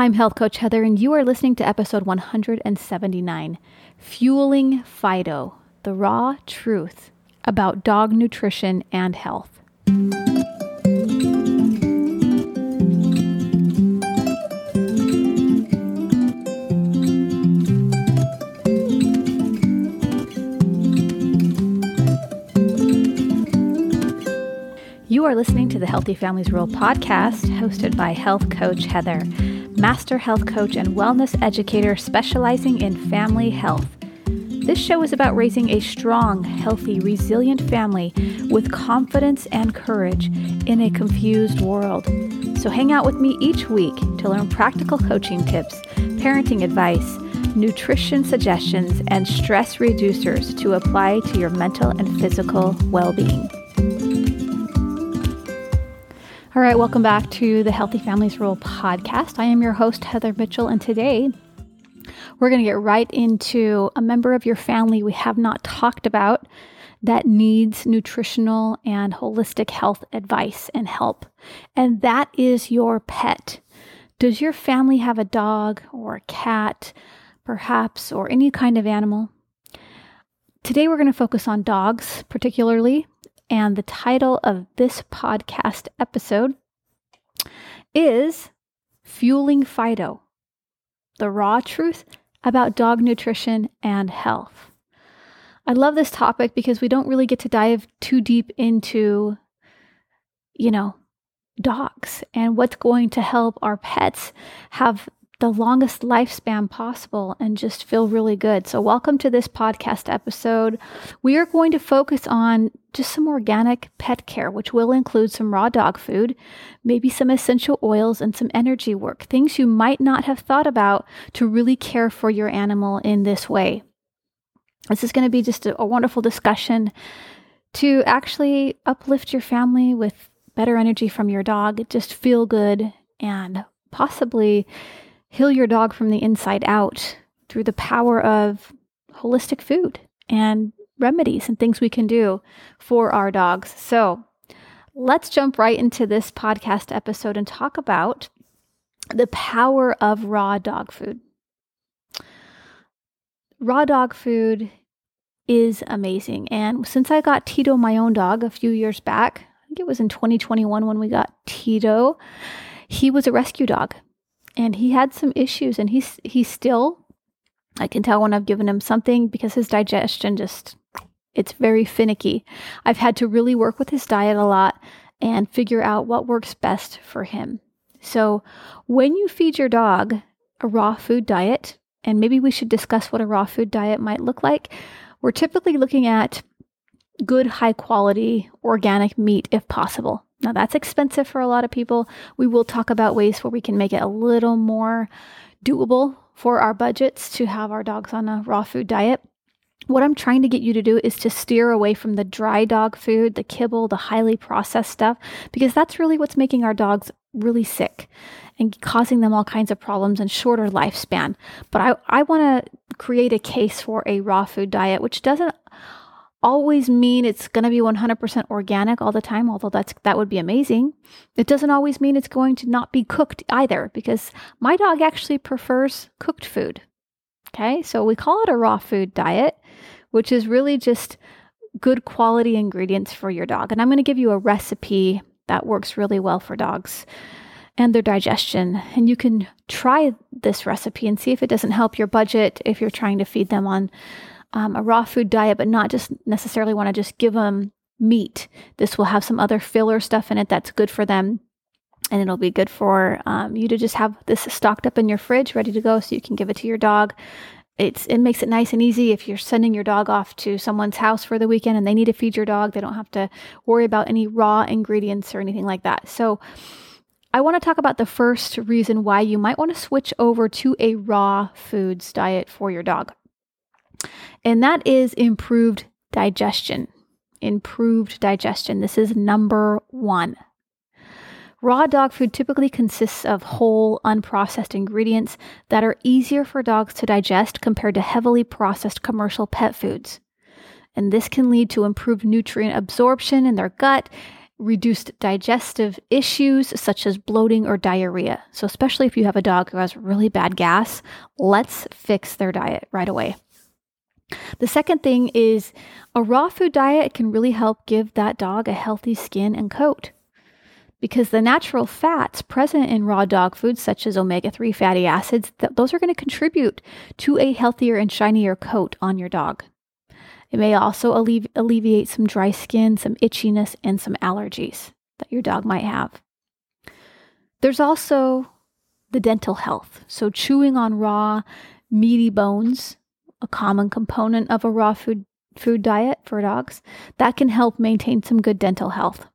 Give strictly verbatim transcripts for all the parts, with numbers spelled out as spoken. I'm Health Coach Heather, and you are listening to episode one seventy-nine, Fueling Fido, the raw truth about dog nutrition and health. You are listening to the Healthy Families Rule podcast, hosted by Health Coach Heather, master health coach and wellness educator specializing in family health. This show is about raising a strong, healthy, resilient family with confidence and courage in a confused world. So hang out with me each week to learn practical coaching tips, parenting advice, nutrition suggestions, and stress reducers to apply to your mental and physical well-being. All right, welcome back to the Healthy Families Rule podcast. I am your host, Heather Mitchell, and today we're going to get right into a member of your family we have not talked about that needs nutritional and holistic health advice and help, and that is your pet. Does your family have a dog or a cat, perhaps, or any kind of animal? Today we're going to focus on dogs particularly. And the title of this podcast episode is Fueling Fido, the raw truth about dog nutrition and health. I love this topic because we don't really get to dive too deep into, you know, dogs and what's going to help our pets have the longest lifespan possible and just feel really good. So welcome to this podcast episode. We are going to focus on just some organic pet care, which will include some raw dog food, maybe some essential oils and some energy work, things you might not have thought about to really care for your animal in this way. This is going to be just a, a wonderful discussion to actually uplift your family with better energy from your dog, just feel good, and possibly heal your dog from the inside out through the power of holistic food and remedies and things we can do for our dogs. So let's jump right into this podcast episode and talk about the power of raw dog food. Raw dog food is amazing. And since I got Tito, my own dog, a few years back, I think it was in twenty twenty-one when we got Tito, he was a rescue dog. And he had some issues, and he's he still, I can tell when I've given him something, because his digestion just, it's very finicky. I've had to really work with his diet a lot and figure out what works best for him. So when you feed your dog a raw food diet, and maybe we should discuss what a raw food diet might look like, we're typically looking at good, high quality organic meat if possible. Now that's expensive for a lot of people. We will talk about ways where we can make it a little more doable for our budgets to have our dogs on a raw food diet. What I'm trying to get you to do is to steer away from the dry dog food, the kibble, the highly processed stuff, because that's really what's making our dogs really sick and causing them all kinds of problems and shorter lifespan. But I, I want to create a case for a raw food diet, which doesn't always mean it's going to be one hundred percent organic all the time, although that's that would be amazing. It doesn't always mean it's going to not be cooked either, because my dog actually prefers cooked food. Okay, so we call it a raw food diet, which is really just good quality ingredients for your dog. And I'm going to give you a recipe that works really well for dogs and their digestion. And you can try this recipe and see if it doesn't help your budget if you're trying to feed them on Um, a raw food diet, but not just necessarily want to just give them meat. This will have some other filler stuff in it that's good for them. And it'll be good for um, you to just have this stocked up in your fridge, ready to go, so you can give it to your dog. It's, it makes it nice and easy if you're sending your dog off to someone's house for the weekend and they need to feed your dog. They don't have to worry about any raw ingredients or anything like that. So I want to talk about the first reason why you might want to switch over to a raw foods diet for your dog. And that is improved digestion, improved digestion. This is number one. Raw dog food typically consists of whole, unprocessed ingredients that are easier for dogs to digest compared to heavily processed commercial pet foods. And this can lead to improved nutrient absorption in their gut reduced digestive issues such as bloating or diarrhea. So especially if you have a dog who has really bad gas, let's fix their diet right away. The second thing is a raw food diet can really help give that dog a healthy skin and coat, because the natural fats present in raw dog foods, such as omega three fatty acids, th- those are going to contribute to a healthier and shinier coat on your dog. It may also allevi- alleviate some dry skin, some itchiness, and some allergies that your dog might have. There's also the dental health. So chewing on raw, meaty bones, a common component of a raw food, food diet for dogs, that can help maintain some good dental health,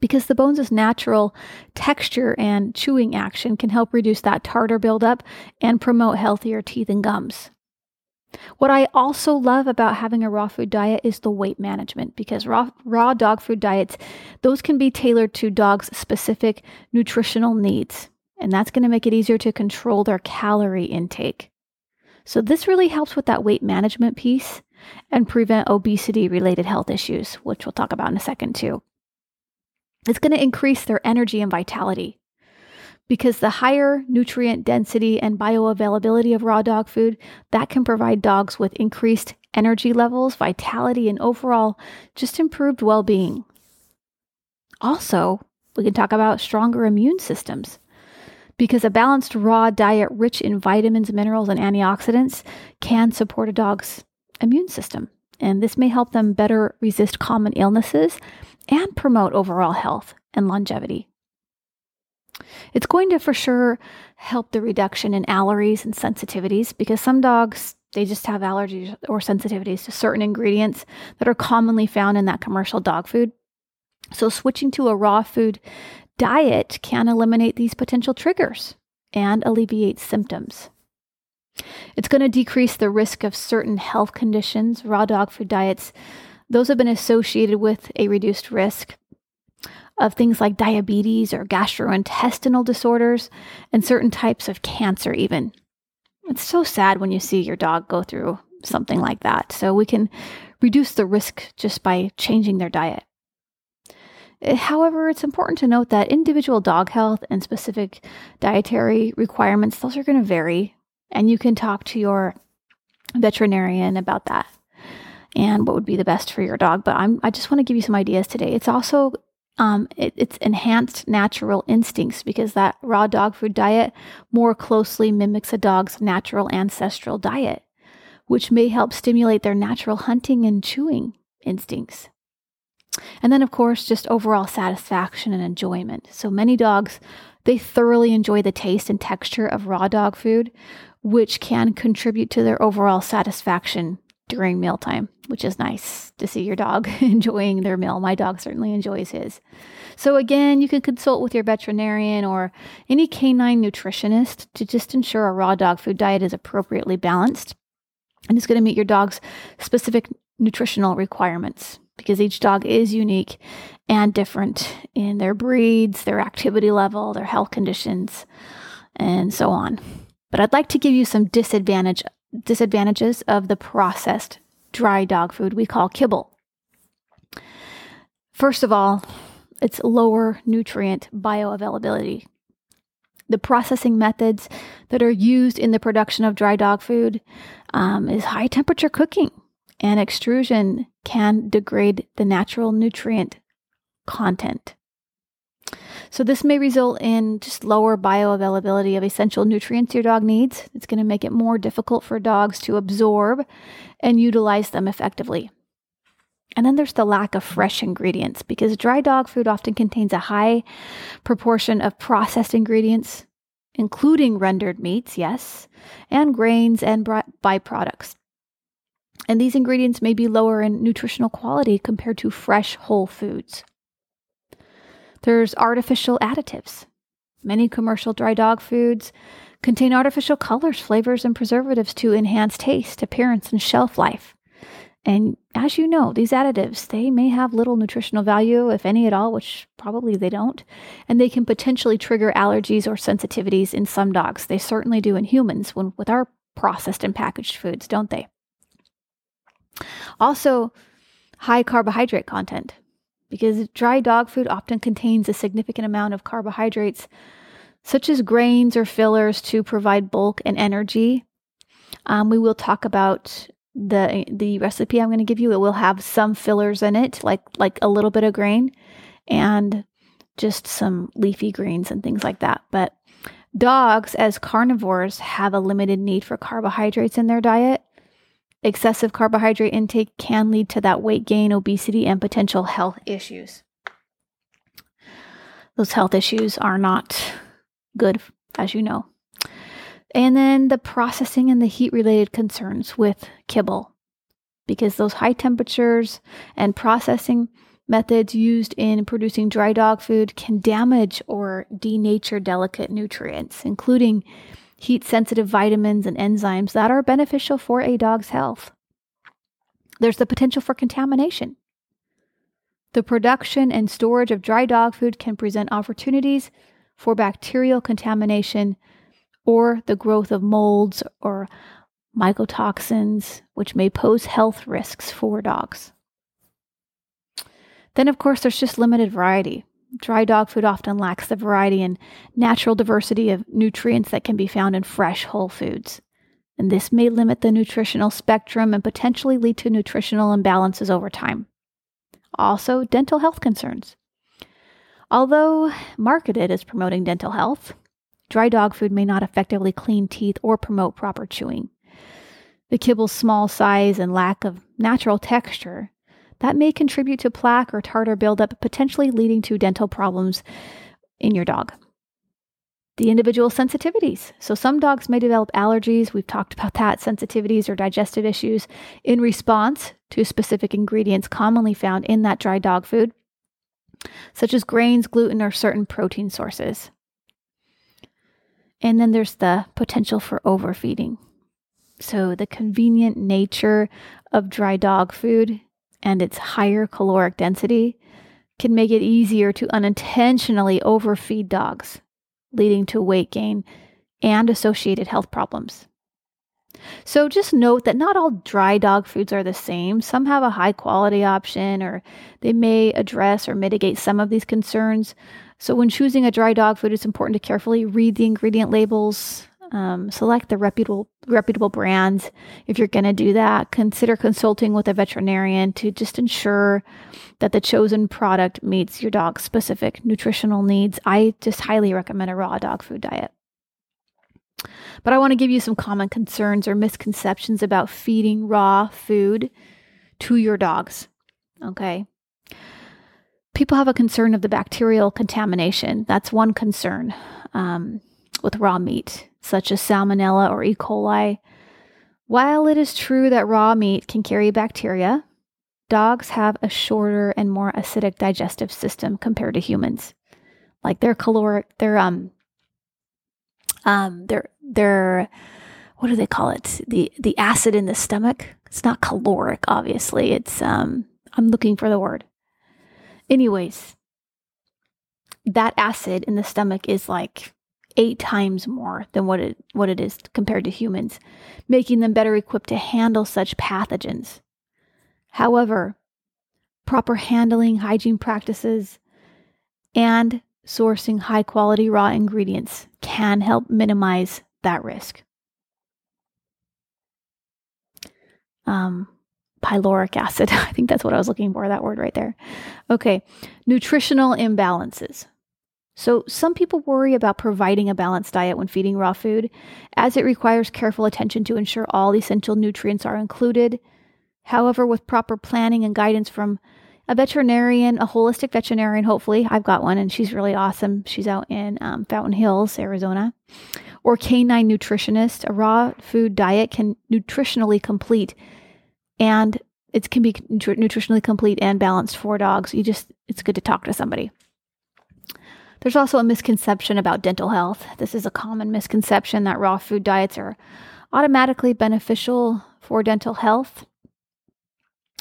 because the bones' natural texture and chewing action can help reduce that tartar buildup and promote healthier teeth and gums. What I also love about having a raw food diet is the weight management, because raw, raw dog food diets, those can be tailored to dogs' specific nutritional needs, and that's going to make it easier to control their calorie intake. So this really helps with that weight management piece and prevent obesity-related health issues, which we'll talk about in a second too. It's going to increase their energy and vitality, because the higher nutrient density and bioavailability of raw dog food, that can provide dogs with increased energy levels, vitality, and overall just improved well-being. Also, we can talk about stronger immune systems, because a balanced raw diet rich in vitamins, minerals, and antioxidants can support a dog's immune system. And this may help them better resist common illnesses and promote overall health and longevity. It's going to for sure help the reduction in allergies and sensitivities, because some dogs, they just have allergies or sensitivities to certain ingredients that are commonly found in that commercial dog food. So switching to a raw food diet can eliminate these potential triggers and alleviate symptoms. It's going to decrease the risk of certain health conditions. Raw dog food diets, those have been associated with a reduced risk of things like diabetes or gastrointestinal disorders and certain types of cancer even. It's so sad when you see your dog go through something like that. So we can reduce the risk just by changing their diet. However, it's important to note that individual dog health and specific dietary requirements, those are going to vary, and you can talk to your veterinarian about that and what would be the best for your dog. But I'm, I just want to give you some ideas today. It's also, um, it, it's enhanced natural instincts, because that raw dog food diet more closely mimics a dog's natural ancestral diet, which may help stimulate their natural hunting and chewing instincts. And then, of course, just overall satisfaction and enjoyment. So many dogs, they thoroughly enjoy the taste and texture of raw dog food, which can contribute to their overall satisfaction during mealtime, which is nice to see your dog enjoying their meal. My dog certainly enjoys his. So again, you can consult with your veterinarian or any canine nutritionist to just ensure a raw dog food diet is appropriately balanced and is going to meet your dog's specific nutritional requirements, because each dog is unique and different in their breeds, their activity level, their health conditions, and so on. But I'd like to give you some disadvantage disadvantages of the processed dry dog food we call kibble. First of all, it's lower nutrient bioavailability. The processing methods that are used in the production of dry dog food um, is high temperature cooking, and extrusion can degrade the natural nutrient content. So this may result in just lower bioavailability of essential nutrients your dog needs. It's going to make it more difficult for dogs to absorb and utilize them effectively. And then there's the lack of fresh ingredients, because dry dog food often contains a high proportion of processed ingredients, including rendered meats, yes, and grains and byproducts. And these ingredients may be lower in nutritional quality compared to fresh whole foods. There's artificial additives. Many commercial dry dog foods contain artificial colors, flavors, and preservatives to enhance taste, appearance, and shelf life. And as you know, these additives, they may have little nutritional value, if any at all, which probably they don't. And they can potentially trigger allergies or sensitivities in some dogs. They certainly do in humans when, with our processed and packaged foods, don't they? Also, high carbohydrate content. because dry dog food often contains a significant amount of carbohydrates, such as grains or fillers, to provide bulk and energy. Um, we will talk about the the recipe I'm going to give you. It will have some fillers in it, like like a little bit of grain and just some leafy greens and things like that. But dogs, as carnivores, have a limited need for carbohydrates in their diet. Excessive carbohydrate intake can lead to that weight gain, obesity, and potential health issues. Those health issues are not good, as you know. And then the processing and the heat-related concerns with kibble, because those high temperatures and processing methods used in producing dry dog food can damage or denature delicate nutrients, including heat-sensitive vitamins and enzymes that are beneficial for a dog's health. There's the potential for contamination. The production and storage of dry dog food can present opportunities for bacterial contamination or the growth of molds or mycotoxins, which may pose health risks for dogs. Then, of course, there's just limited variety. Dry dog food often lacks the variety and natural diversity of nutrients that can be found in fresh whole foods. And this may limit the nutritional spectrum and potentially lead to nutritional imbalances over time. Also, dental health concerns. Although marketed as promoting dental health, dry dog food may not effectively clean teeth or promote proper chewing. The kibble's small size and lack of natural texture that may contribute to plaque or tartar buildup, potentially leading to dental problems in your dog. The individual sensitivities. So some dogs may develop allergies. We've talked about that, sensitivities or digestive issues in response to specific ingredients commonly found in that dry dog food, such as grains, gluten, or certain protein sources. And then there's the potential for overfeeding. So the convenient nature of dry dog food and its higher caloric density can make it easier to unintentionally overfeed dogs, leading to weight gain and associated health problems. So just note that not all dry dog foods are the same. Some have a high quality option, or they may address or mitigate some of these concerns. So when choosing a dry dog food, it's important to carefully read the ingredient labels. Um, select the reputable reputable brands. If you're going to do that, consider consulting with a veterinarian to just ensure that the chosen product meets your dog's specific nutritional needs. I just highly recommend a raw dog food diet. But I want to give you some common concerns or misconceptions about feeding raw food to your dogs. Okay. People have a concern of the bacterial contamination. That's one concern um, with raw meat, such as salmonella or E. coli. While it is true that raw meat can carry bacteria, dogs have a shorter and more acidic digestive system compared to humans. Like their caloric, their um, um, their their, what do they call it? The the acid in the stomach. It's not caloric, obviously. It's um, I'm looking for the word. Anyways, that acid in the stomach is like eight times more than what it what it is compared to humans, making them better equipped to handle such pathogens. However, proper handling, hygiene practices, and sourcing high-quality raw ingredients can help minimize that risk. Um, pyloric acid, I think that's what I was looking for, that word right there. Okay, nutritional imbalances. So some people worry about providing a balanced diet when feeding raw food, as it requires careful attention to ensure all essential nutrients are included. However, with proper planning and guidance from a veterinarian, a holistic veterinarian, hopefully, I've got one and she's really awesome. She's out in um, Fountain Hills, Arizona, or canine nutritionist, a raw food diet can nutritionally complete and it can be nutri- nutritionally complete and balanced for dogs. You just, it's good to talk to somebody. There's also a misconception about dental health. This is a common misconception that raw food diets are automatically beneficial for dental health.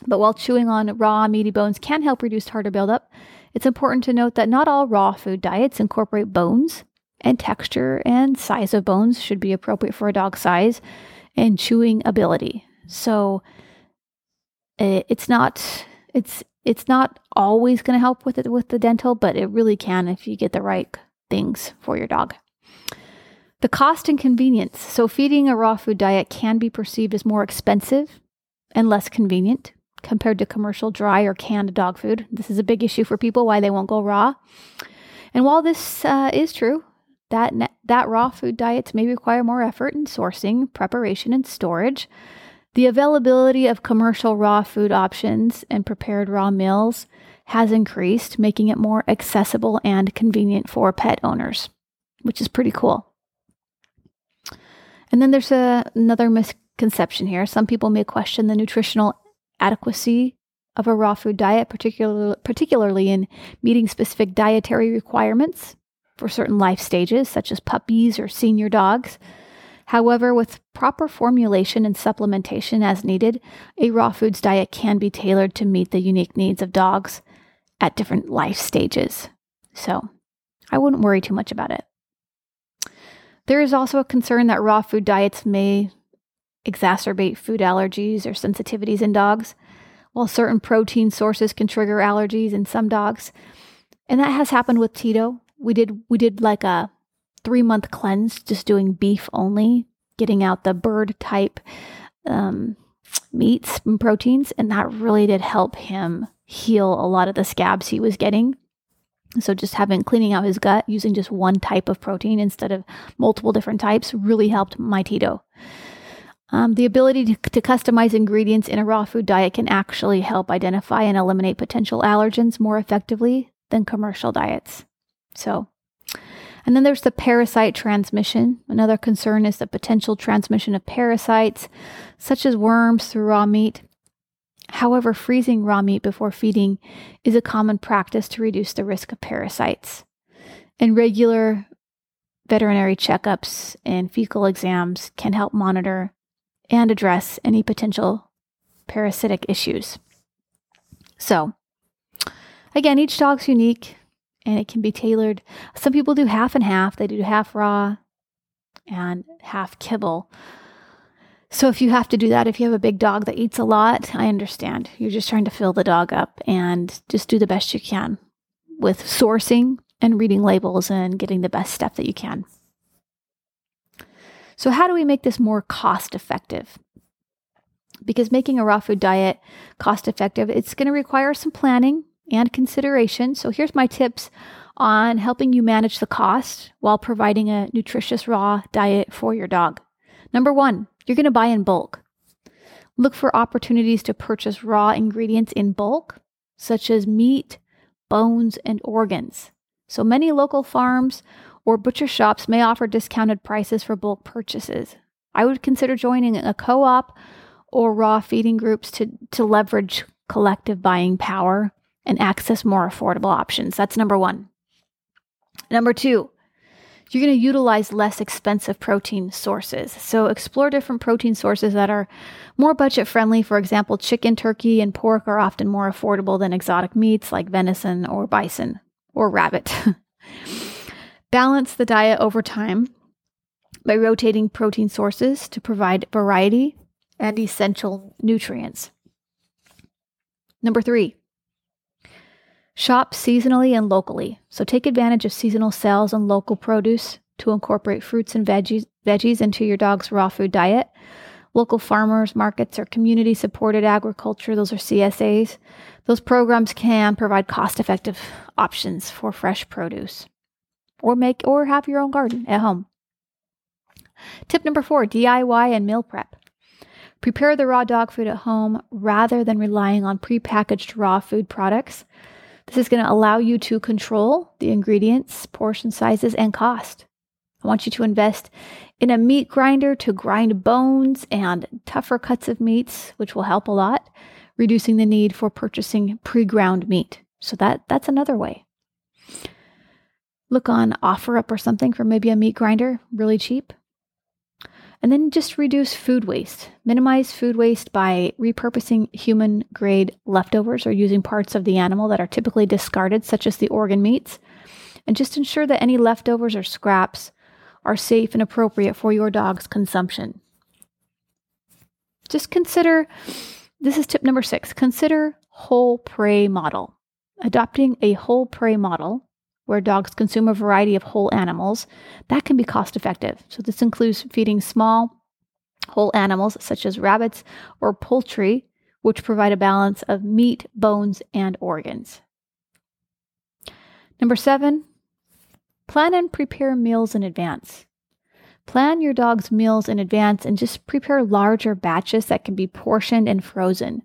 But while chewing on raw meaty bones can help reduce tartar buildup, it's important to note that not all raw food diets incorporate bones, and texture and size of bones should be appropriate for a dog's size and chewing ability. So it's not, it's It's not always going to help with it with the dental, but it really can if you get the right things for your dog. The cost and convenience. So feeding a raw food diet can be perceived as more expensive and less convenient compared to commercial dry or canned dog food. This is a big issue for people, why they won't go raw. And while this uh, is true, that that raw food diets may require more effort in sourcing, preparation, and storage. The availability of commercial raw food options and prepared raw meals has increased, making it more accessible and convenient for pet owners, which is pretty cool. And then there's a, another misconception here. Some people may question the nutritional adequacy of a raw food diet, particularly, particularly in meeting specific dietary requirements for certain life stages, such as puppies or senior dogs. However, with proper formulation and supplementation as needed, a raw foods diet can be tailored to meet the unique needs of dogs at different life stages. So I wouldn't worry too much about it. There is also a concern that raw food diets may exacerbate food allergies or sensitivities in dogs, while certain protein sources can trigger allergies in some dogs. And that has happened with Tito. We did, we did like a three-month cleanse, just doing beef only, getting out the bird-type um, meats and proteins, and that really did help him heal a lot of the scabs he was getting. So just having, cleaning out his gut, using just one type of protein instead of multiple different types really helped my Tito. Um, the ability to, to customize ingredients in a raw food diet can actually help identify and eliminate potential allergens more effectively than commercial diets. So, and then there's the parasite transmission. Another concern is the potential transmission of parasites, such as worms, through raw meat. However, freezing raw meat before feeding is a common practice to reduce the risk of parasites. And regular veterinary checkups and fecal exams can help monitor and address any potential parasitic issues. So, again, each dog's unique, and it can be tailored. Some people do half and half. They do half raw and half kibble. So if you have to do that, if you have a big dog that eats a lot, I understand. You're just trying to fill the dog up and just do the best you can with sourcing and reading labels and getting the best stuff that you can. So how do we make this more cost effective? Because making a raw food diet cost effective, it's going to require some planning and consideration. So here's my tips on helping you manage the cost while providing a nutritious raw diet for your dog. Number one, you're going to buy in bulk. Look for opportunities to purchase raw ingredients in bulk, such as meat, bones, and organs. So many local farms or butcher shops may offer discounted prices for bulk purchases. I would consider joining a co-op or raw feeding groups to, to leverage collective buying power and access more affordable options. That's number one. Number two, you're going to utilize less expensive protein sources. So explore different protein sources that are more budget friendly. For example, chicken, turkey, and pork are often more affordable than exotic meats like venison or bison or rabbit. Balance the diet over time by rotating protein sources to provide variety and essential nutrients. Number three, shop seasonally and locally. So take advantage of seasonal sales and local produce to incorporate fruits and veggies, veggies into your dog's raw food diet. Local farmers markets or community-supported agriculture, those are C S As. Those programs can provide cost-effective options for fresh produce, or make or have your own garden at home. Tip number four, D I Y and meal prep. Prepare the raw dog food at home rather than relying on prepackaged raw food products. This is going to allow you to control the ingredients, portion sizes, and cost. I want you to invest in a meat grinder to grind bones and tougher cuts of meats, which will help a lot, reducing the need for purchasing pre-ground meat. So that, that's another way. Look on OfferUp or something for maybe a meat grinder, really cheap. And then just reduce food waste. Minimize food waste by repurposing human-grade leftovers or using parts of the animal that are typically discarded, such as the organ meats. And just ensure that any leftovers or scraps are safe and appropriate for your dog's consumption. Just consider, this is tip number six, consider whole prey model. Adopting a whole prey model, where dogs consume a variety of whole animals, that can be cost-effective. So this includes feeding small, whole animals such as rabbits or poultry, which provide a balance of meat, bones, and organs. Number seven, plan and prepare meals in advance. Plan your dog's meals in advance and just prepare larger batches that can be portioned and frozen.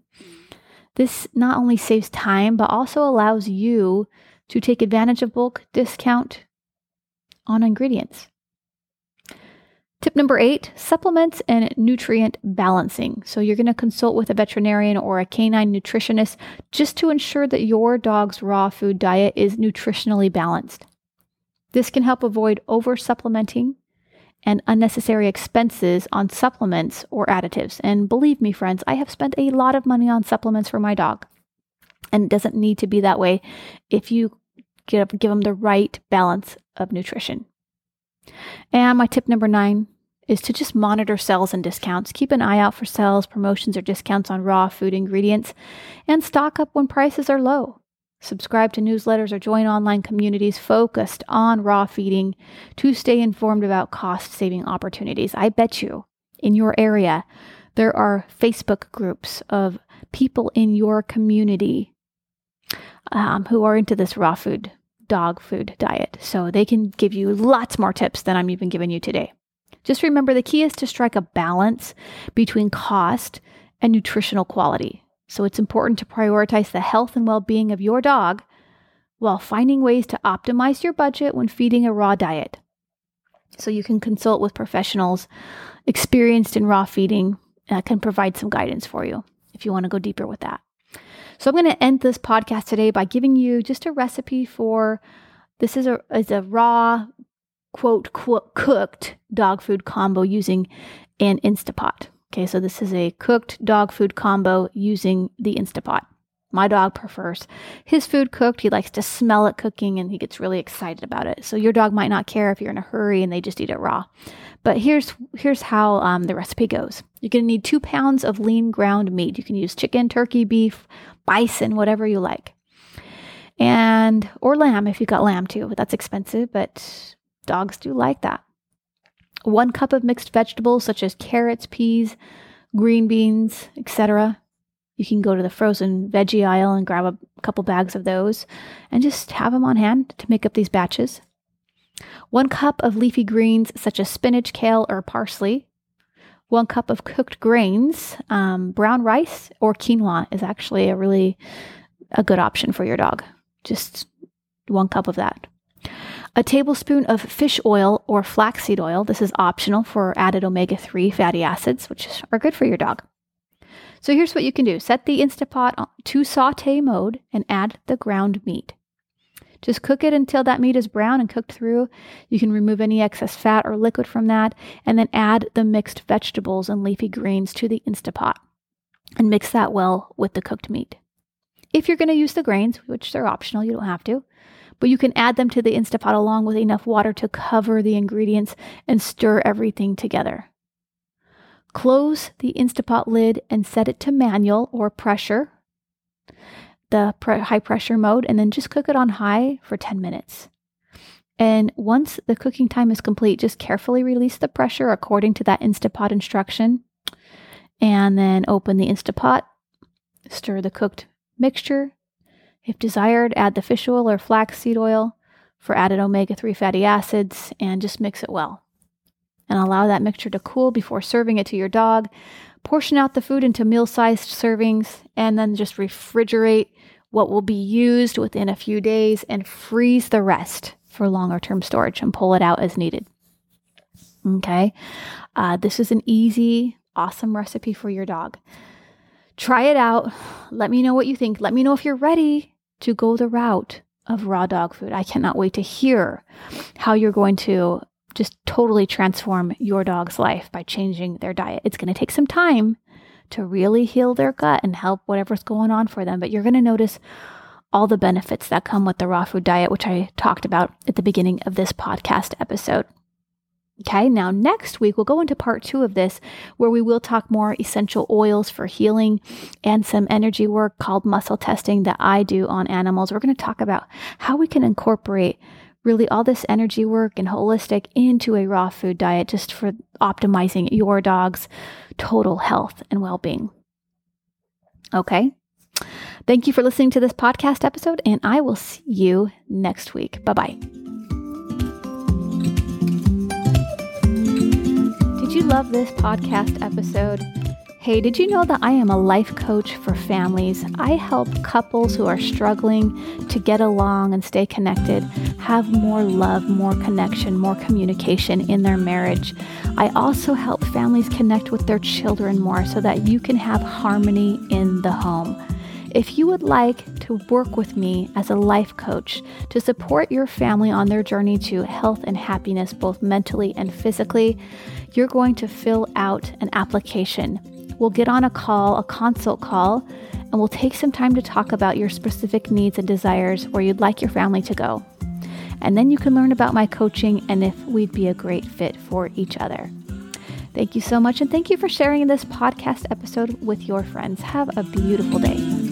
This not only saves time, but also allows you to take advantage of bulk discount on ingredients. Tip number eight, supplements and nutrient balancing. So you're going to consult with a veterinarian or a canine nutritionist just to ensure that your dog's raw food diet is nutritionally balanced. This can help avoid over-supplementing and unnecessary expenses on supplements or additives. And believe me, friends, I have spent a lot of money on supplements for my dog. And it doesn't need to be that way if you give, give them the right balance of nutrition. And my tip number nine is to just monitor sales and discounts. Keep an eye out for sales, promotions, or discounts on raw food ingredients, and stock up when prices are low. Subscribe to newsletters or join online communities focused on raw feeding to stay informed about cost-saving opportunities. I bet you in your area there are Facebook groups of people in your community um, who are into this raw food, dog food diet. So they can give you lots more tips than I'm even giving you today. Just remember, the key is to strike a balance between cost and nutritional quality. So it's important to prioritize the health and well-being of your dog while finding ways to optimize your budget when feeding a raw diet. So you can consult with professionals experienced in raw feeding that can provide some guidance for you if you want to go deeper with that. So I'm going to end this podcast today by giving you just a recipe for, this is a, is a raw, quote, quote, cooked dog food combo using an Instant Pot. Okay, so this is a cooked dog food combo using the Instant Pot. My dog prefers his food cooked. He likes to smell it cooking and he gets really excited about it. So your dog might not care if you're in a hurry and they just eat it raw. But here's here's how um, the recipe goes. You're going to need two pounds of lean ground meat. You can use chicken, turkey, beef, bison, whatever you like. And, or lamb if you've got lamb too, but that's expensive, but dogs do like that. One cup of mixed vegetables such as carrots, peas, green beans, et cetera. You can go to the frozen veggie aisle and grab a couple bags of those and just have them on hand to make up these batches. One cup of leafy greens such as spinach, kale, or parsley. One cup of cooked grains, um, brown rice or quinoa is actually a really a good option for your dog. Just one cup of that. A tablespoon of fish oil or flaxseed oil. This is optional for added omega three fatty acids, which are good for your dog. So here's what you can do. Set the Instant Pot to saute mode and add the ground meat. Just cook it until that meat is brown and cooked through. You can remove any excess fat or liquid from that, and then add the mixed vegetables and leafy greens to the Instant Pot and mix that well with the cooked meat. If you're going to use the grains, which they're optional, you don't have to, but you can add them to the Instant Pot along with enough water to cover the ingredients and stir everything together. Close the Instant Pot lid and set it to manual or pressure, the pre- high pressure mode, and then just cook it on high for ten minutes. And once the cooking time is complete, just carefully release the pressure according to that Instant Pot instruction, and then open the Instant Pot, stir the cooked mixture. If desired, add the fish oil or flaxseed oil for added omega three fatty acids, and just mix it well. And allow that mixture to cool before serving it to your dog. Portion out the food into meal-sized servings, and then just refrigerate what will be used within a few days and freeze the rest for longer-term storage and pull it out as needed. Okay, uh, this is an easy, awesome recipe for your dog. Try it out. Let me know what you think. Let me know if you're ready to go the route of raw dog food. I cannot wait to hear how you're going to just totally transform your dog's life by changing their diet. It's going to take some time to really heal their gut and help whatever's going on for them. But you're going to notice all the benefits that come with the raw food diet, which I talked about at the beginning of this podcast episode. Okay, now next week, we'll go into part two of this, where we will talk more essential oils for healing and some energy work called muscle testing that I do on animals. We're going to talk about how we can incorporate really all this energy work and holistic into a raw food diet just for optimizing your dog's total health and well-being. Okay, thank you for listening to this podcast episode, and I will see you next week. Bye-bye. Did you love this podcast episode? Hey, did you know that I am a life coach for families? I help couples who are struggling to get along and stay connected, have more love, more connection, more communication in their marriage. I also help families connect with their children more so that you can have harmony in the home. If you would like to work with me as a life coach to support your family on their journey to health and happiness, both mentally and physically, you're going to fill out an application. We'll get on a call, a consult call, and we'll take some time to talk about your specific needs and desires, where you'd like your family to go. And then you can learn about my coaching and if we'd be a great fit for each other. Thank you so much, and thank you for sharing this podcast episode with your friends. Have a beautiful day.